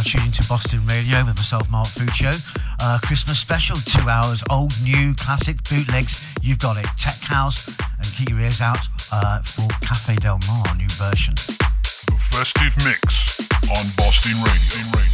now tuning to Boston Radio with myself, Mark Fuccio. Christmas special, 2 hours, old, new, classic, bootlegs. You've got it. Tech house, and keep your ears out for Café Del Mar, new version. The festive mix on Boston Radio.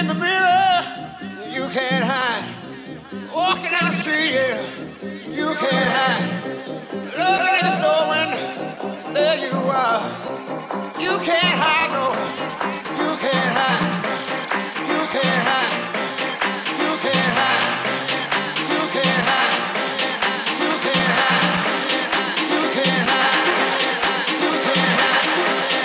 in the mirror, you can't hide. Walking down the street, yeah, you can't hide. Looking in the store window, there you are. You can't hide, no, you can't hide. You can't hide, you can't hide. You can't hide, you can't hide. You can't hide, you can't hide. You can't hide, you can't hide.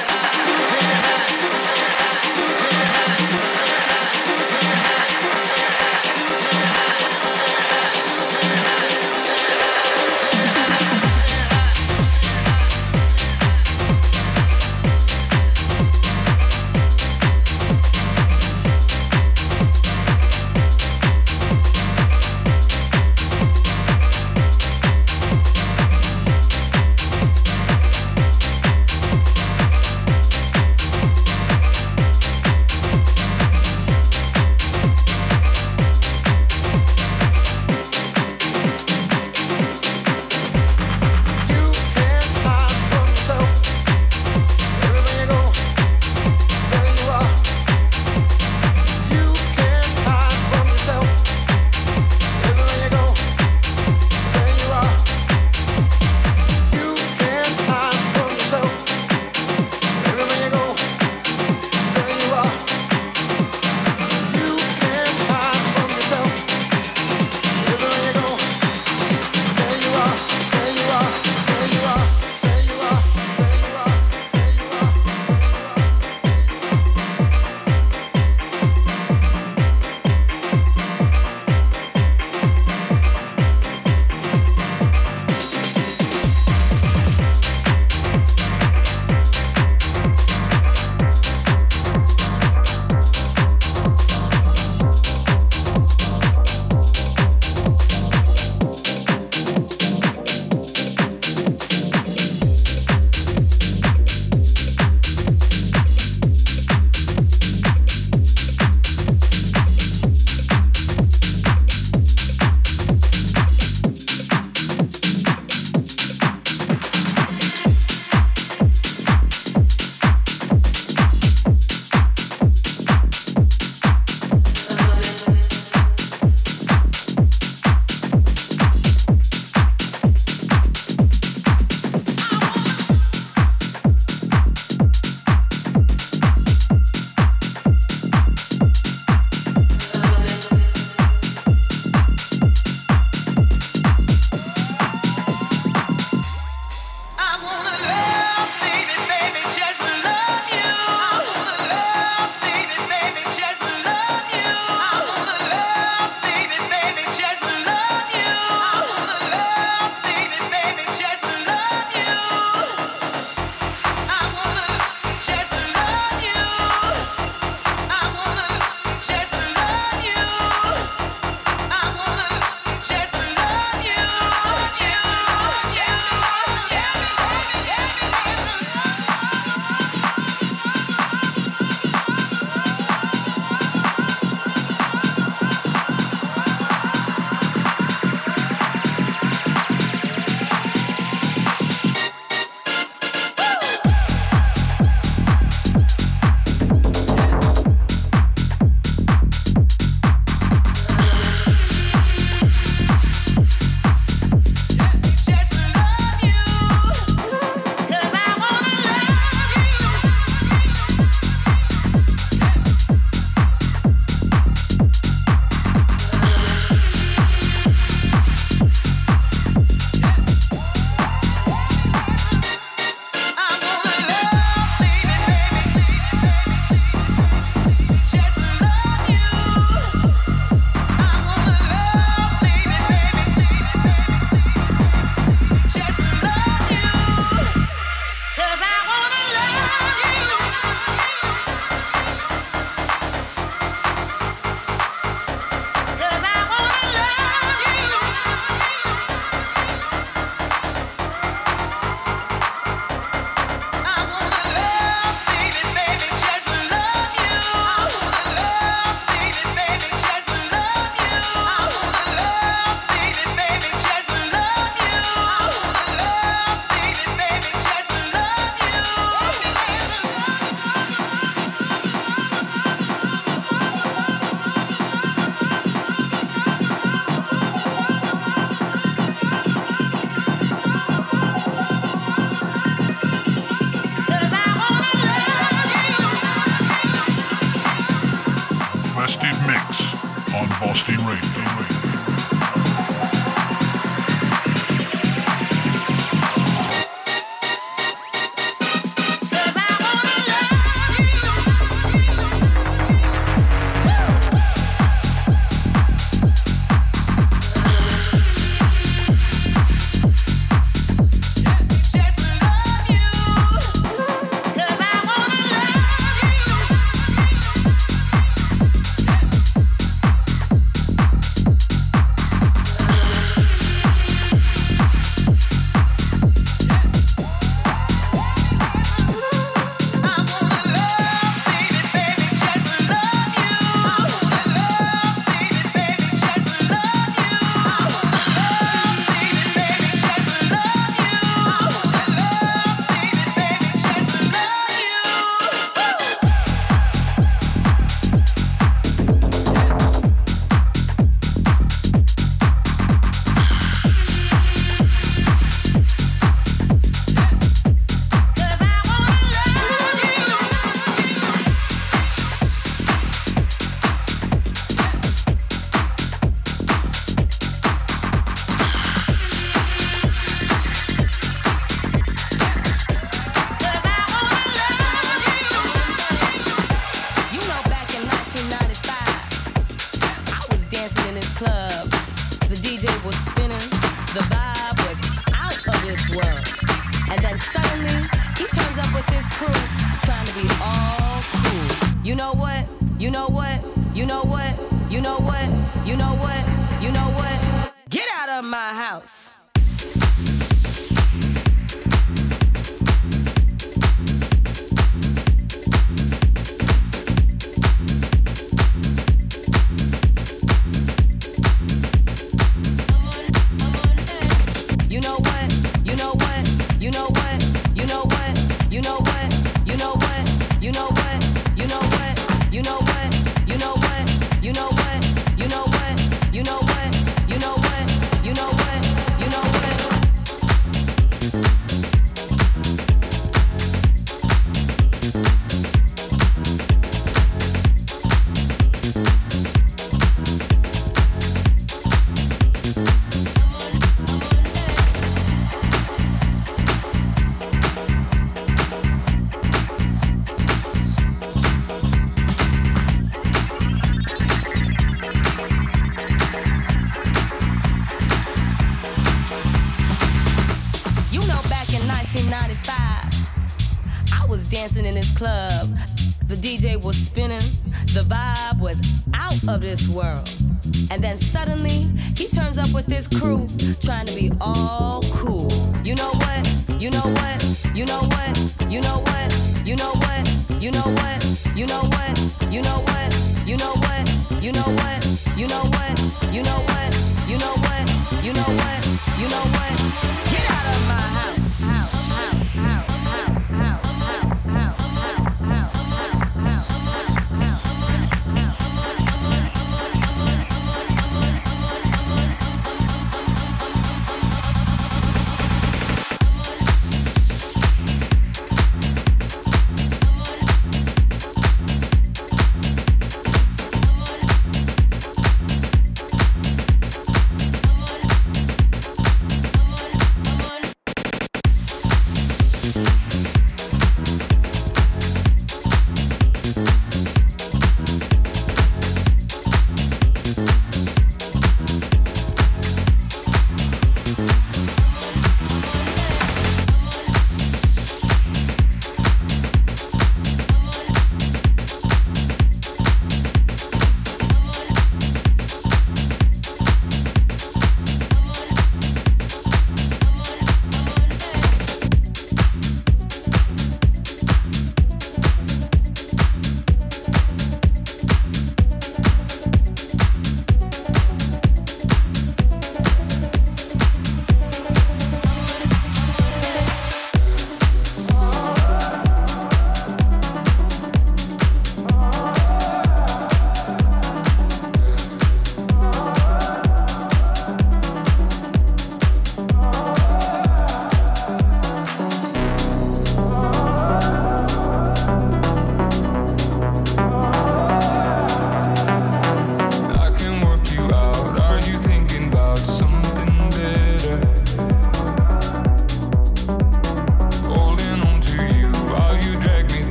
Collective Mix on Boston Radio.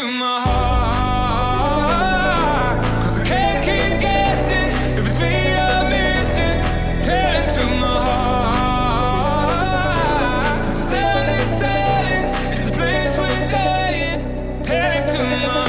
to my heart, 'cause I can't keep guessing if it's me I'm missing. Tell it to my heart, 'cause the silence is the place we're dying. Tell it to my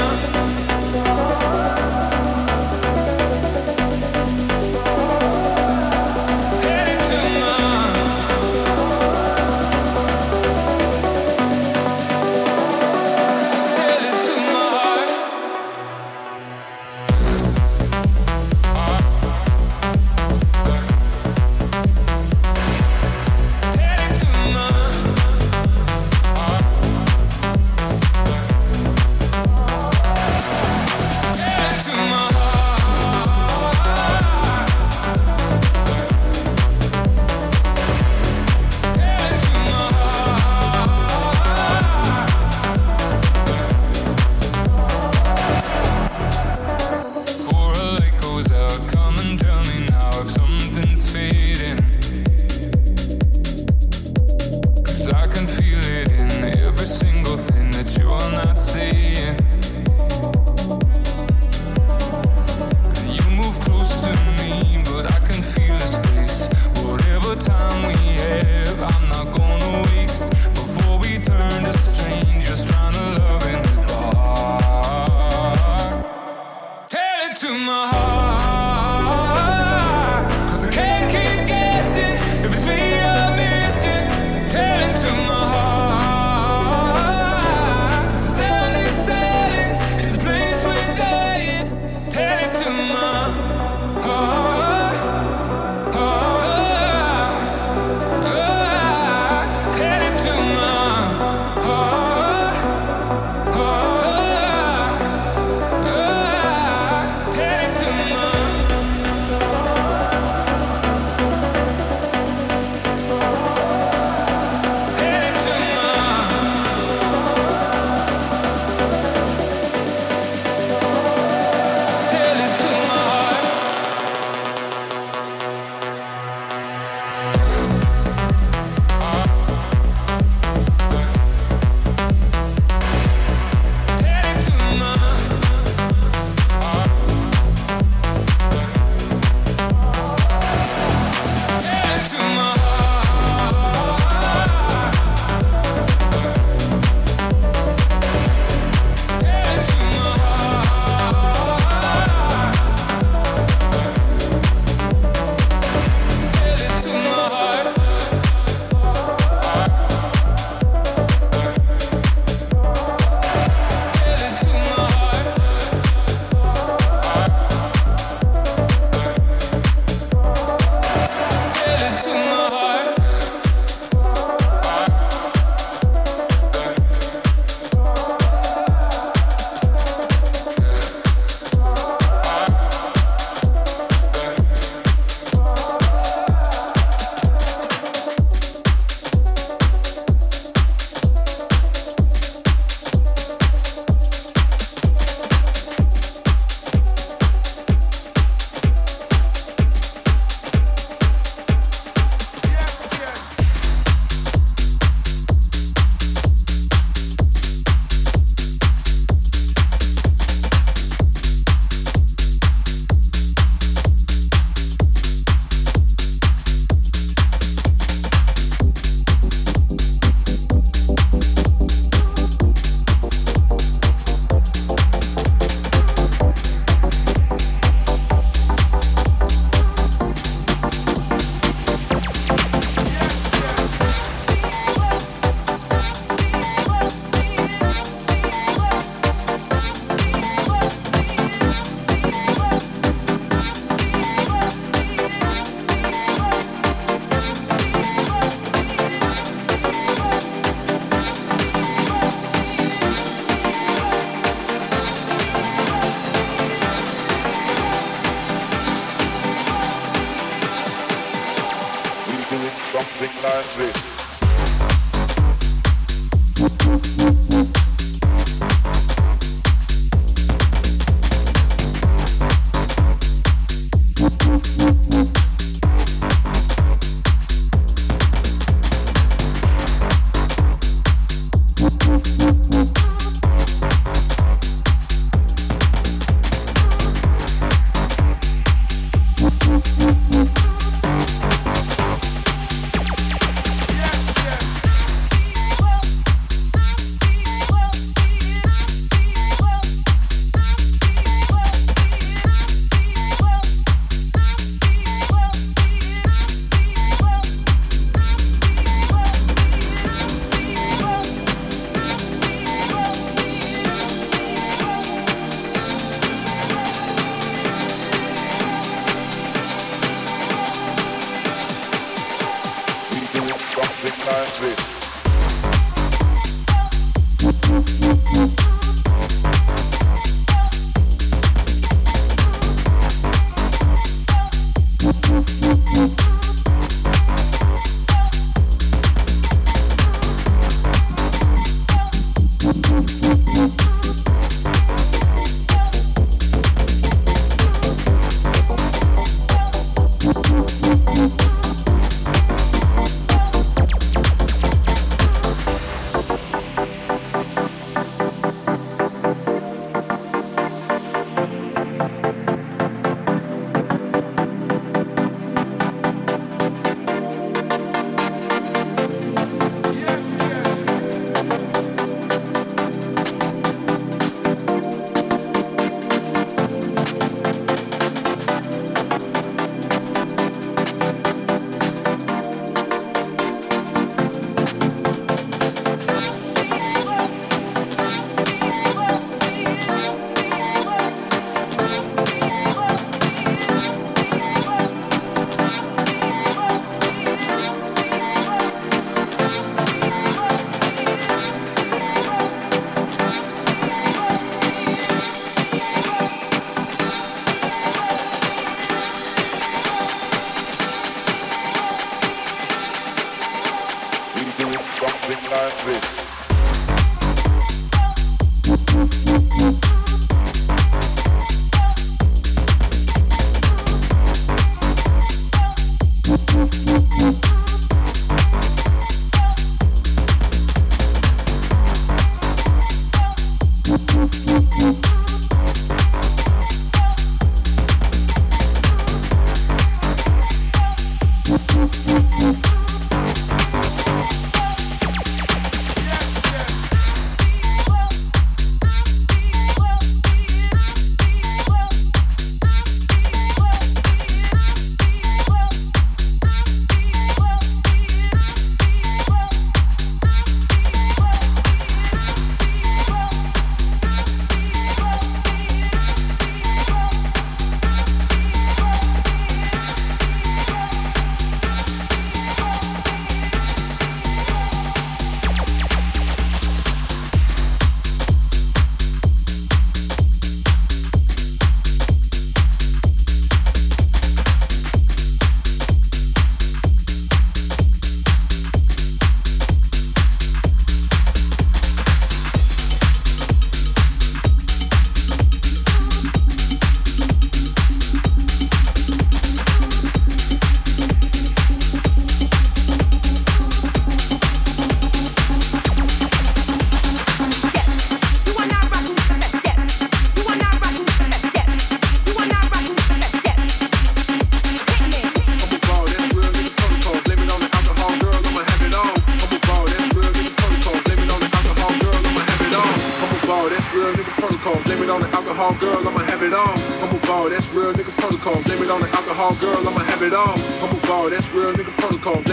Blame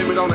it on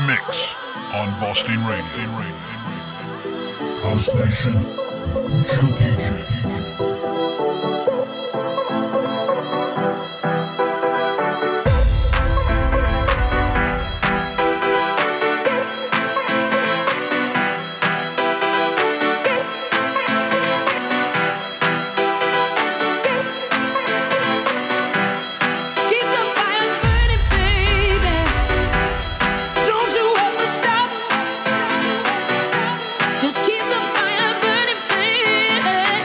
live mix on Boston Radio. House Nation, Fuccio DJ. Just keep the fire burning, baby.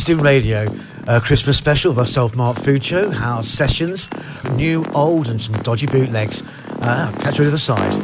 Boston Radio Christmas special, myself, Mark Fuccio, House Sessions, new, old and some dodgy bootlegs. Catch you on the other side.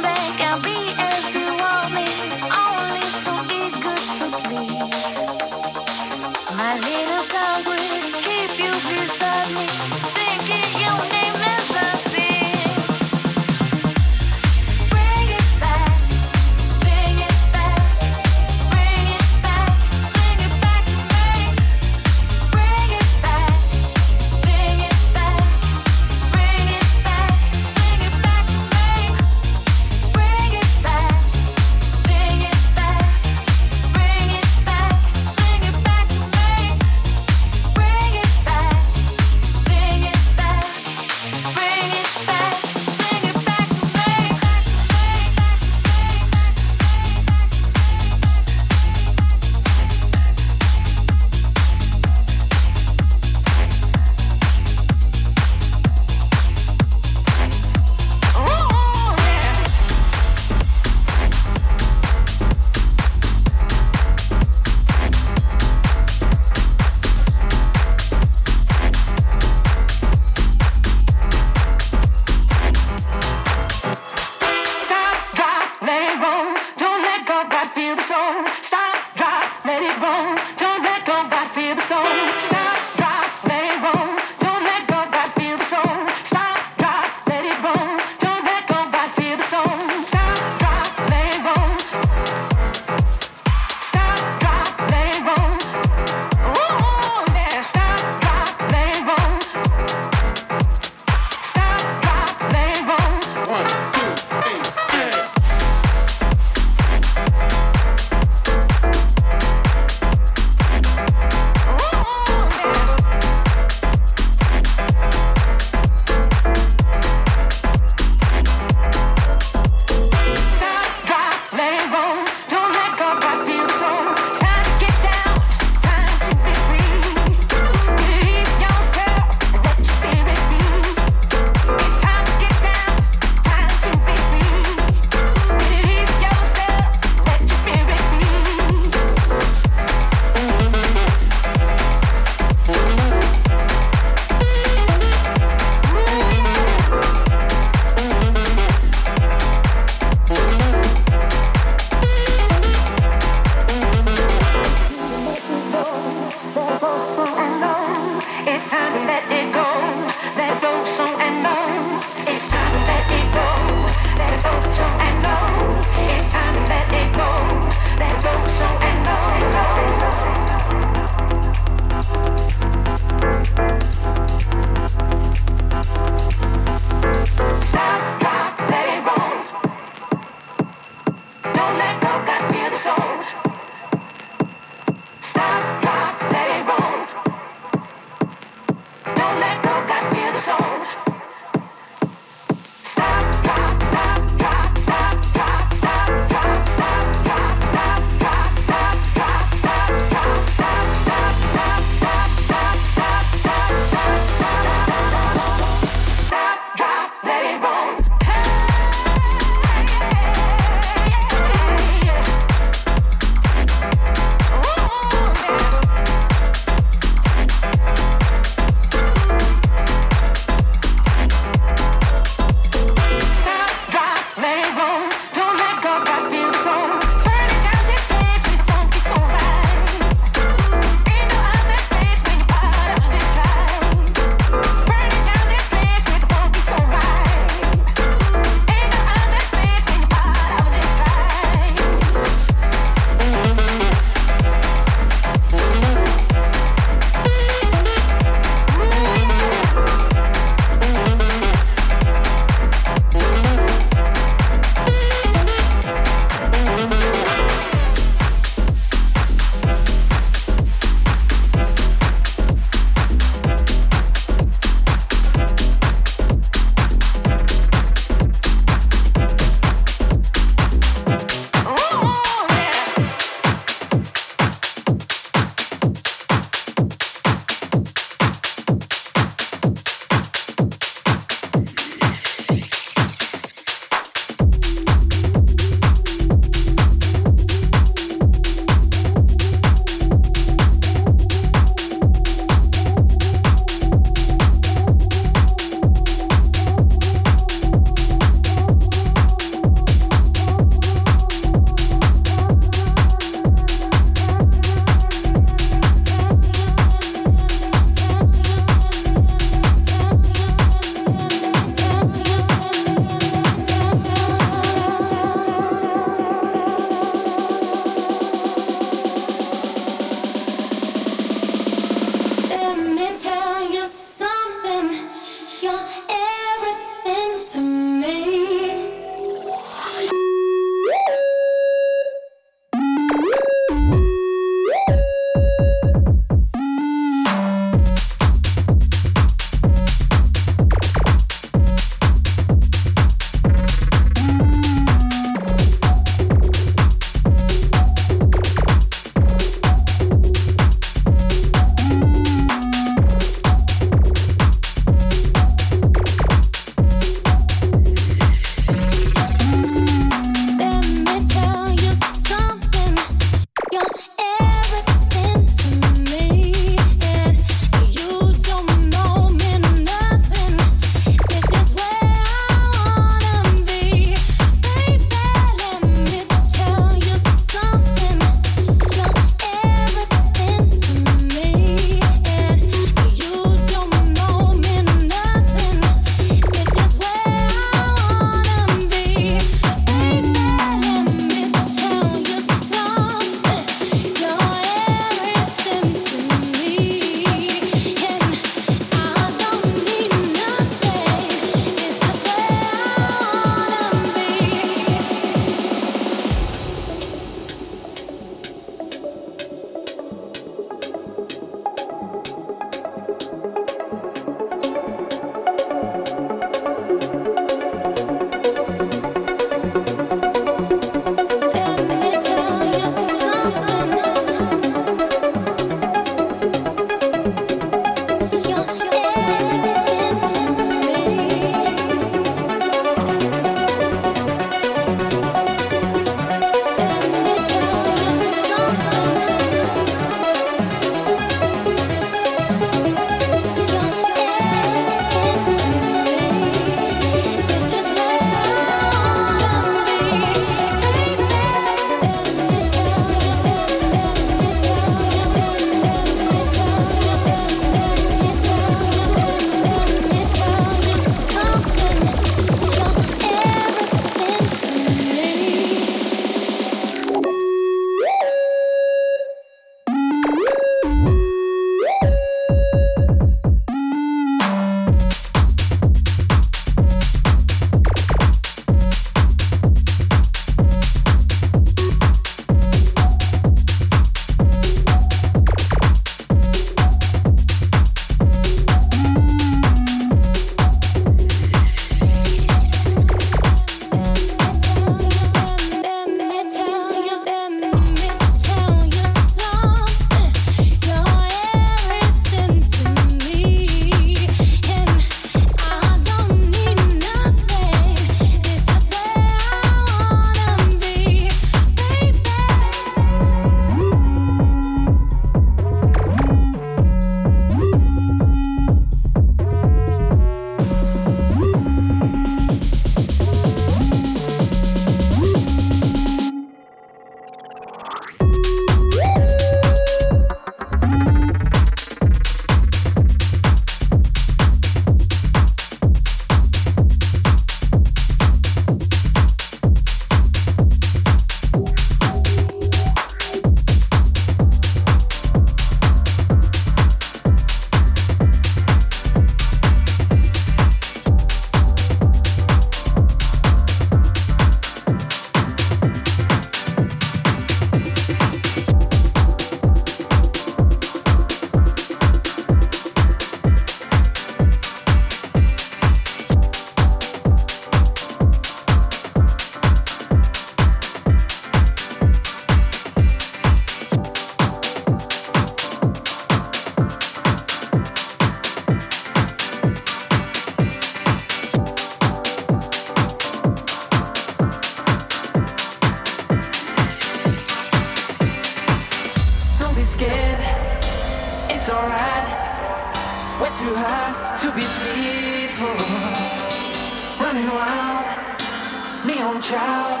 neon child,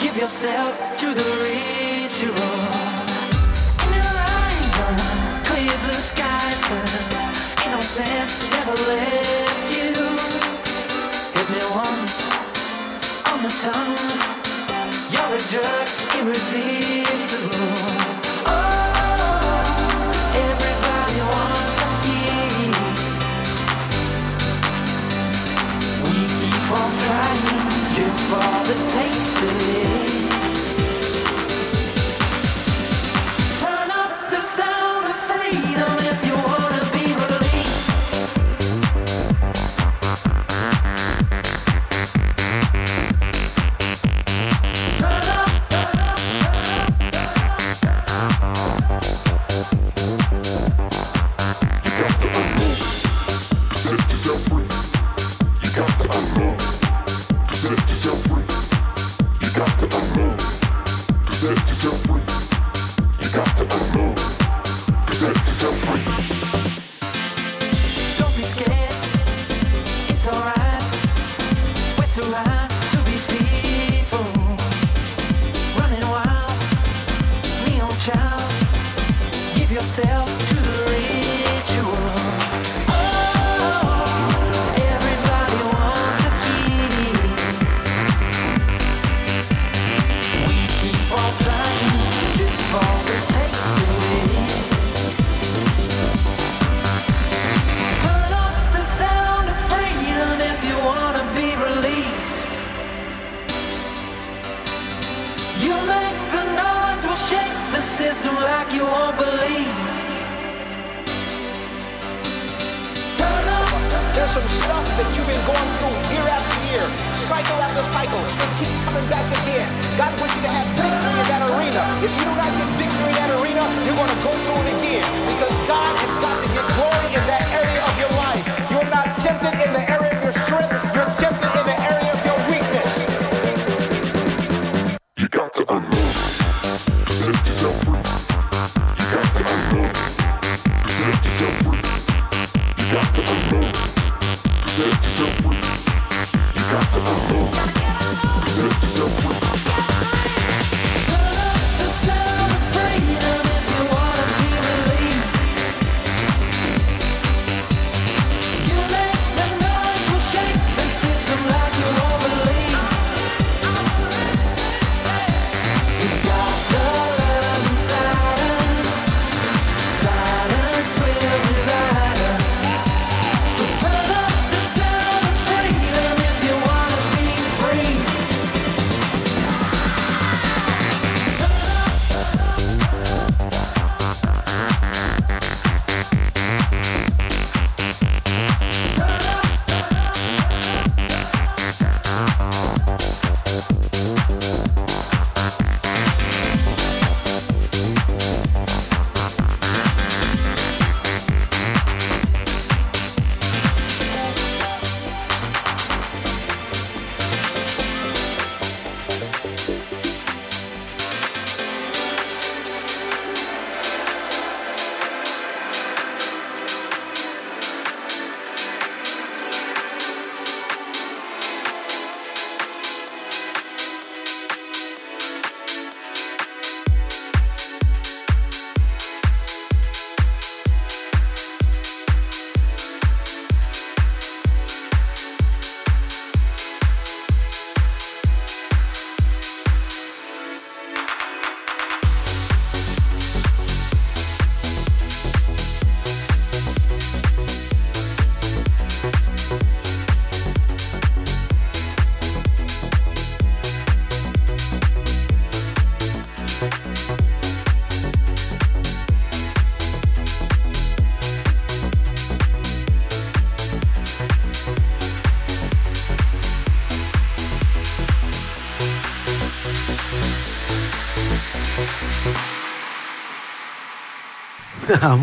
give yourself to the ritual. In your eyes are clear blue skies, 'cause ain't no sense to never left you. Hit me once on the tongue, you're a drug irresistible. Oh, everybody wants a piece. We keep on trying just for the taste of it.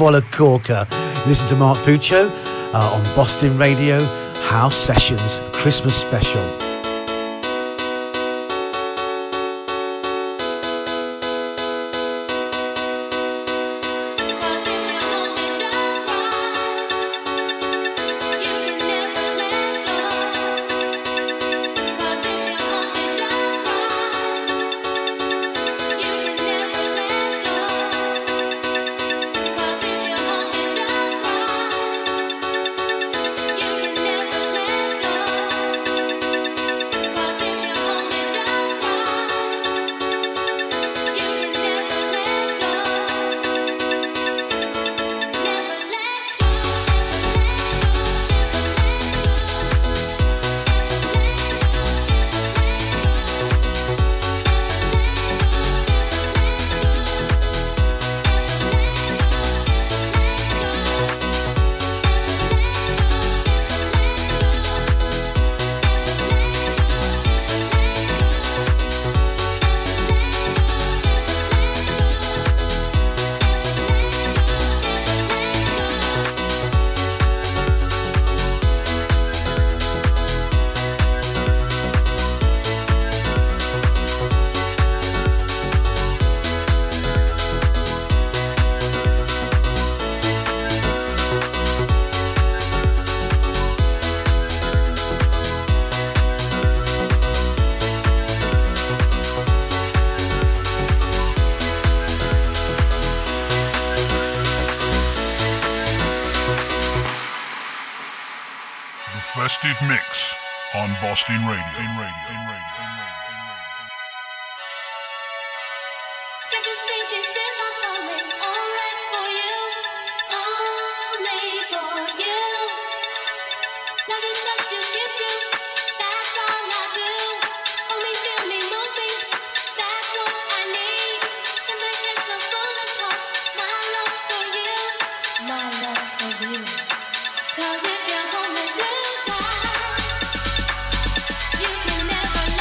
Walla Cawker. Listen to Mark Fuccio on Boston Radio, House Sessions Christmas Special. festive mix on Boston Radio. Cause if you're gonna do that, you can never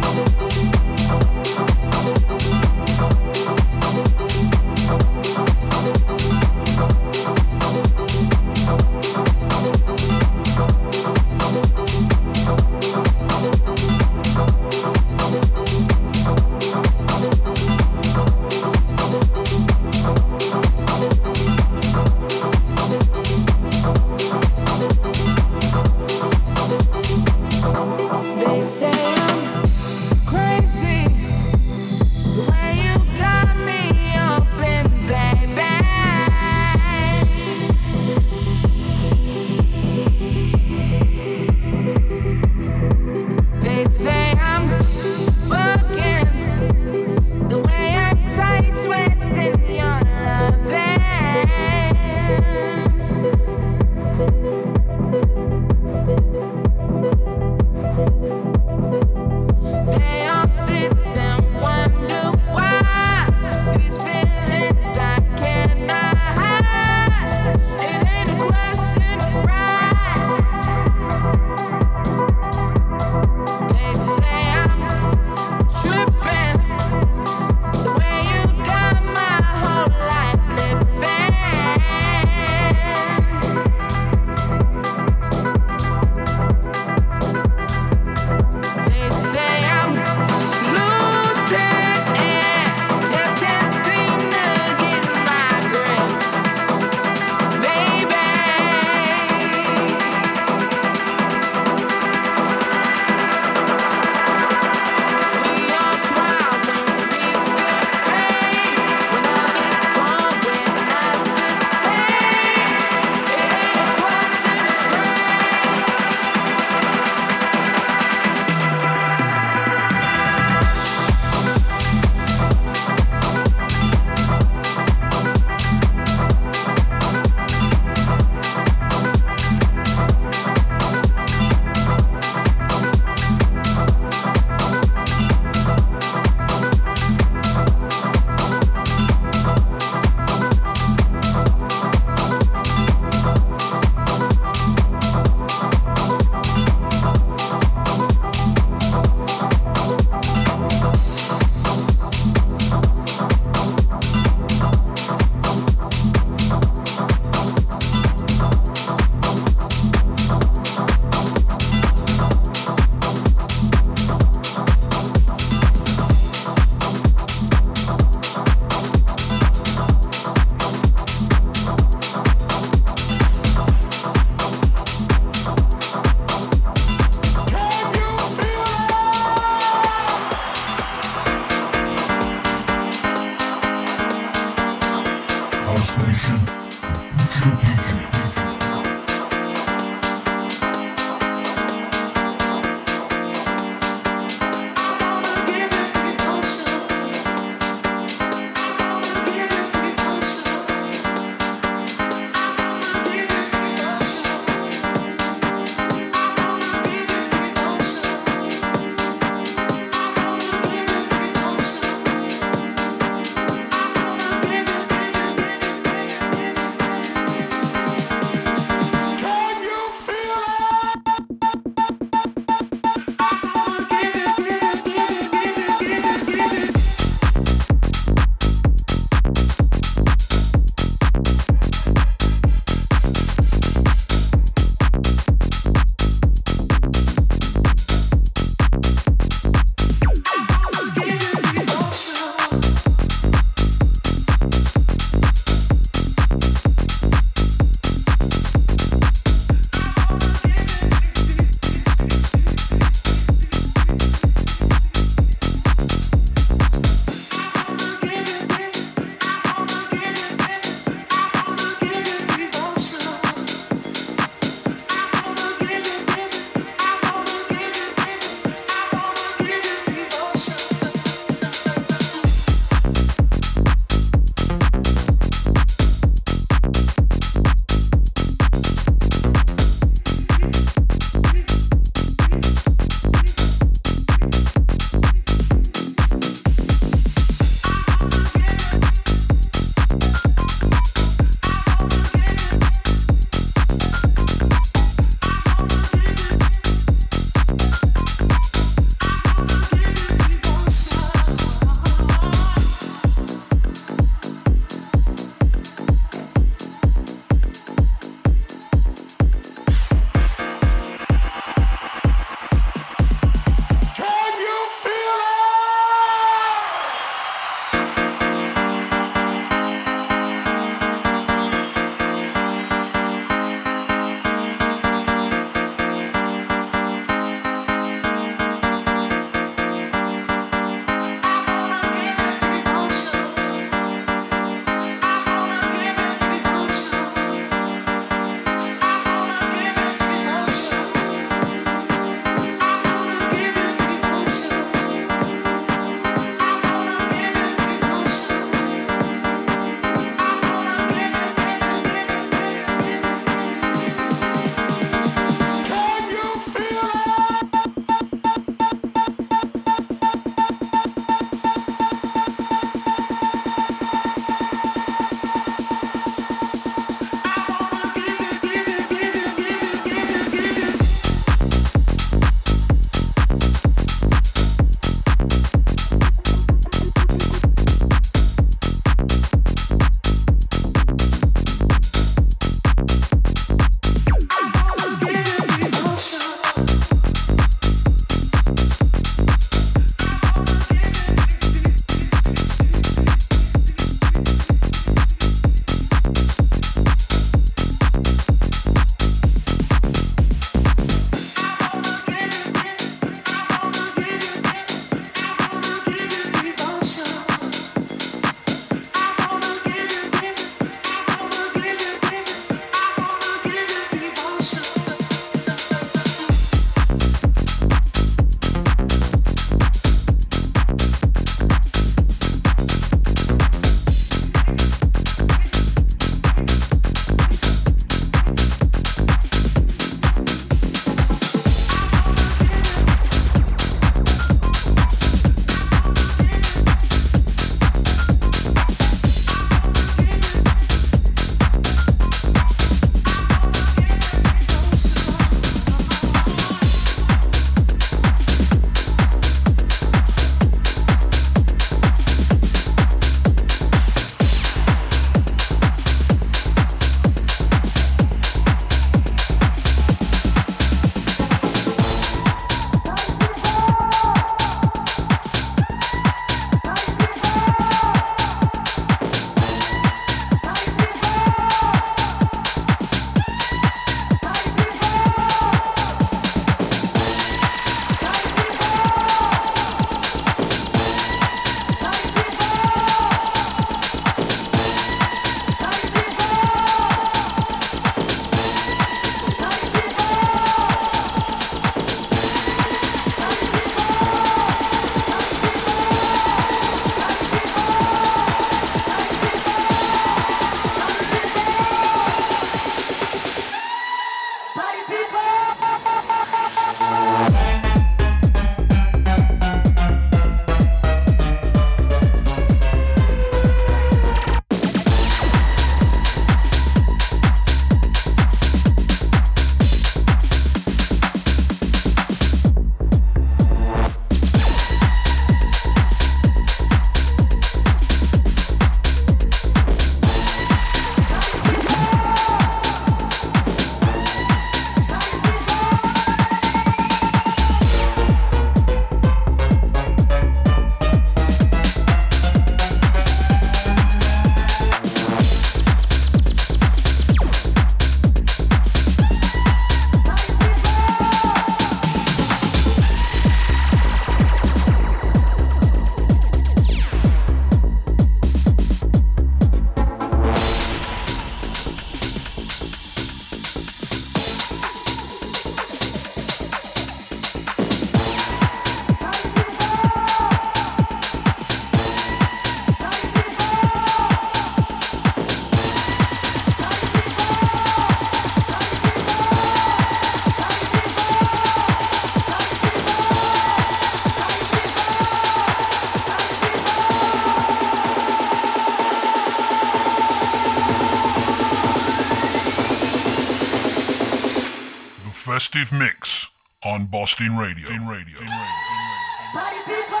Festive Mix on Boston Radio. Party people!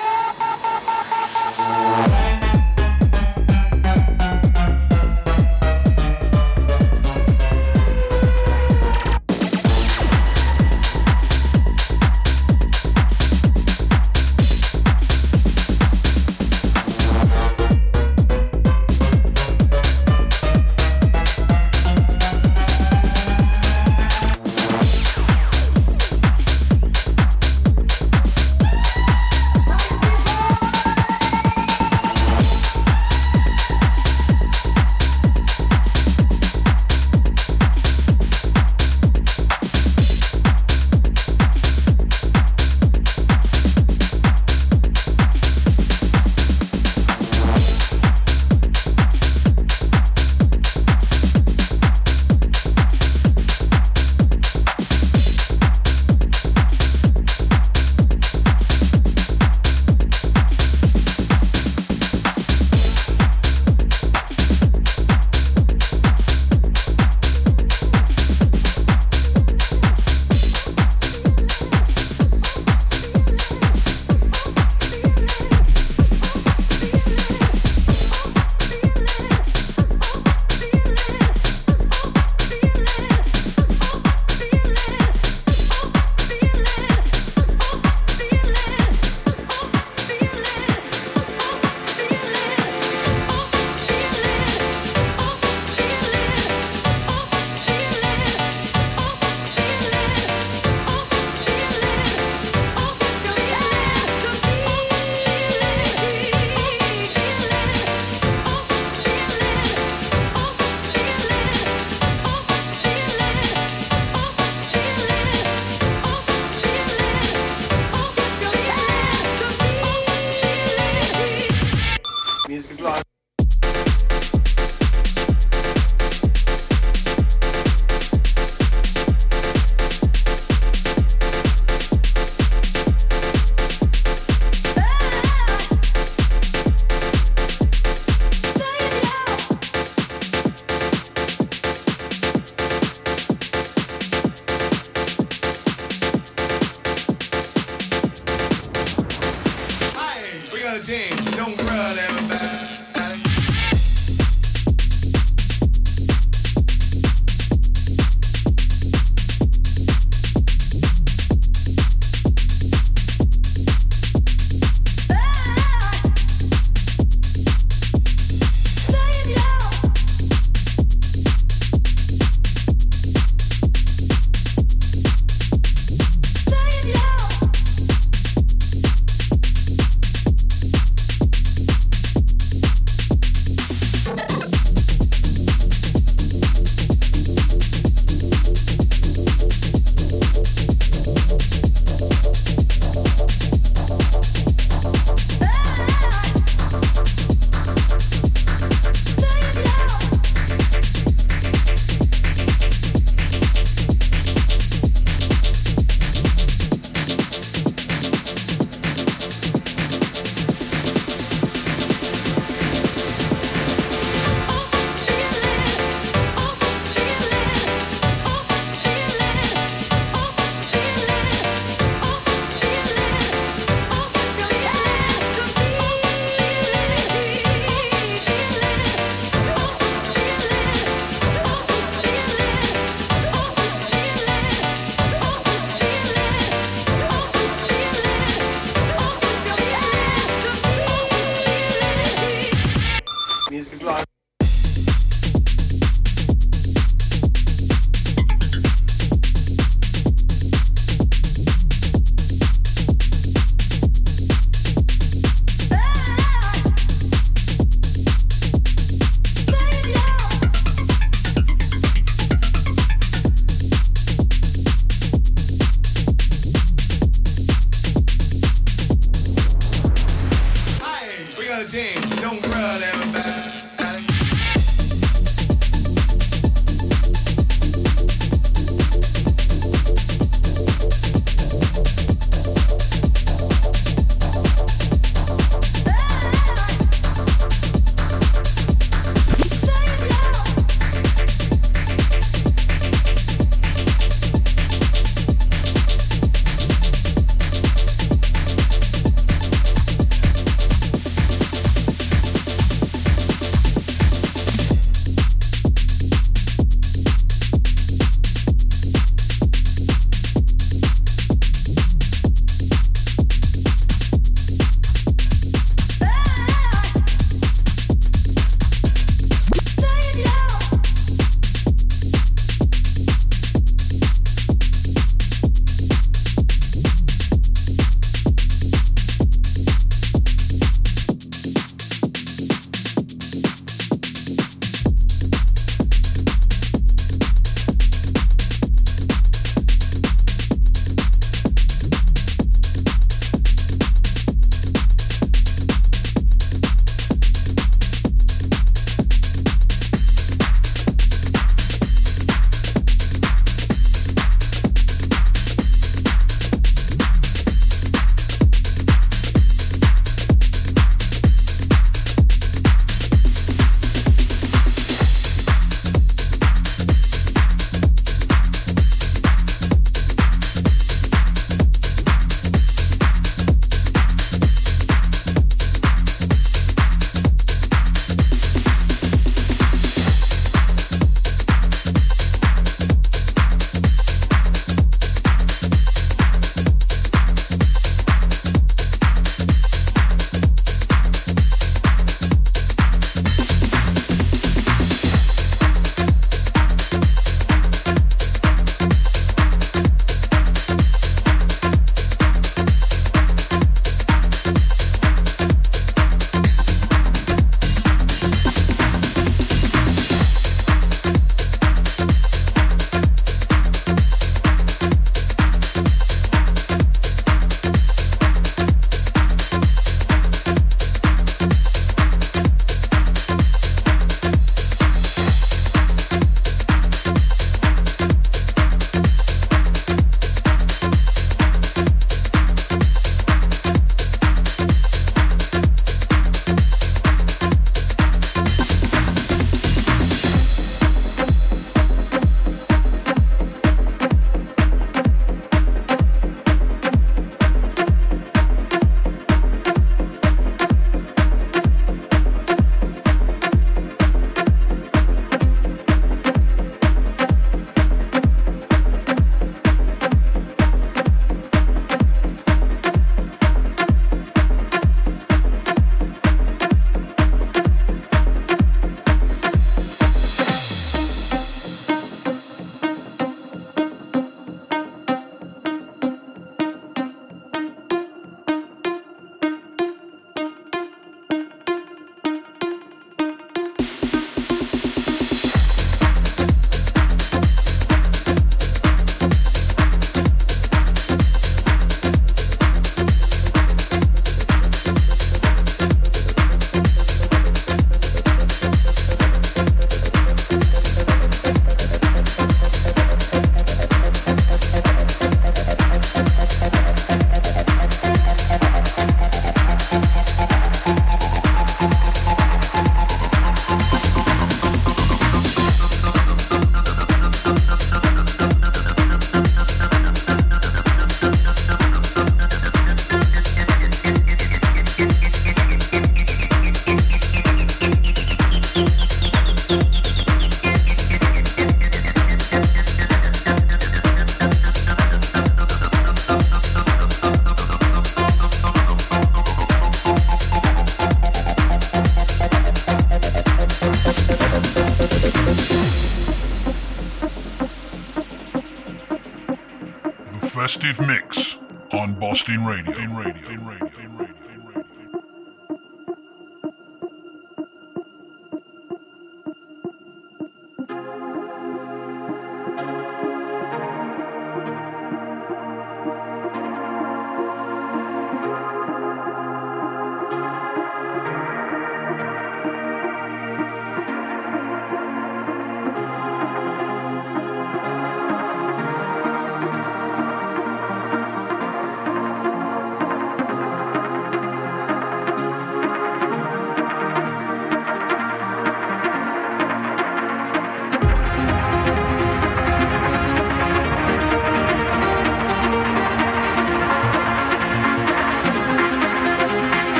Festive Mix on Boston Radio.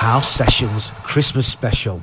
House Sessions Christmas Special.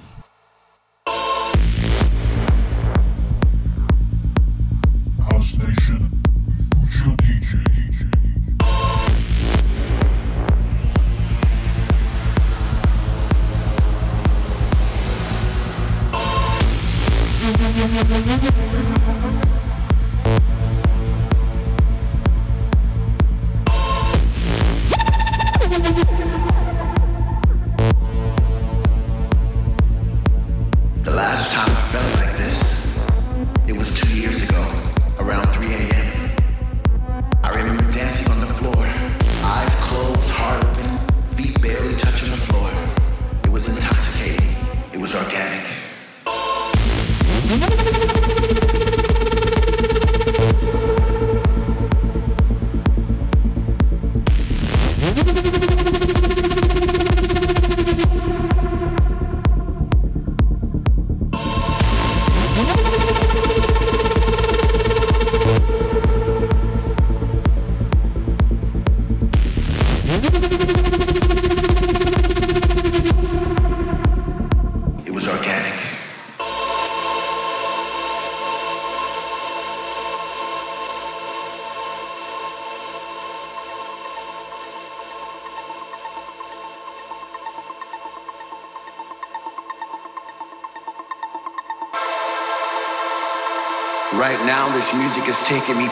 It was organic. Right now, this music is taking me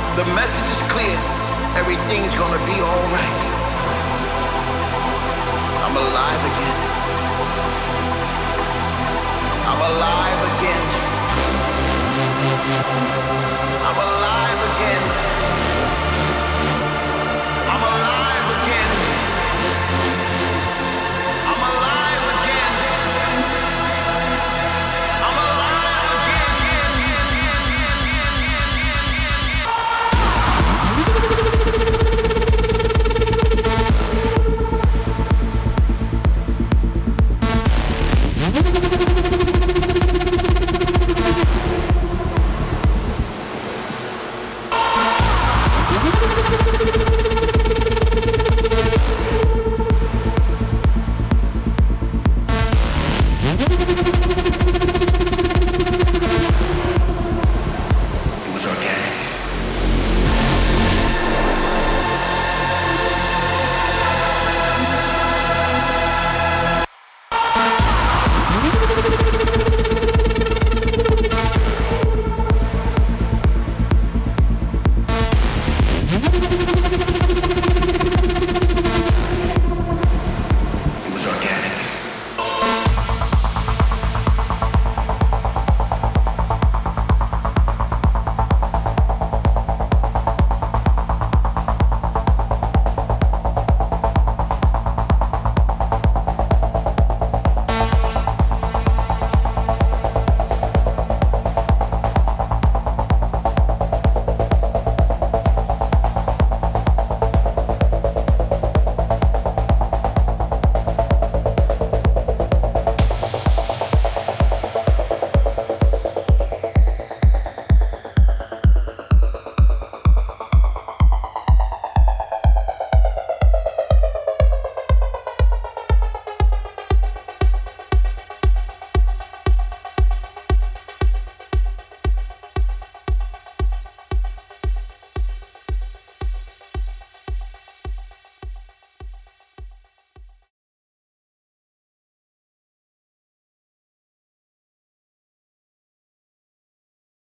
The message is clear. Everything's gonna be all right. I'm alive again. I'm alive again. I'm alive again.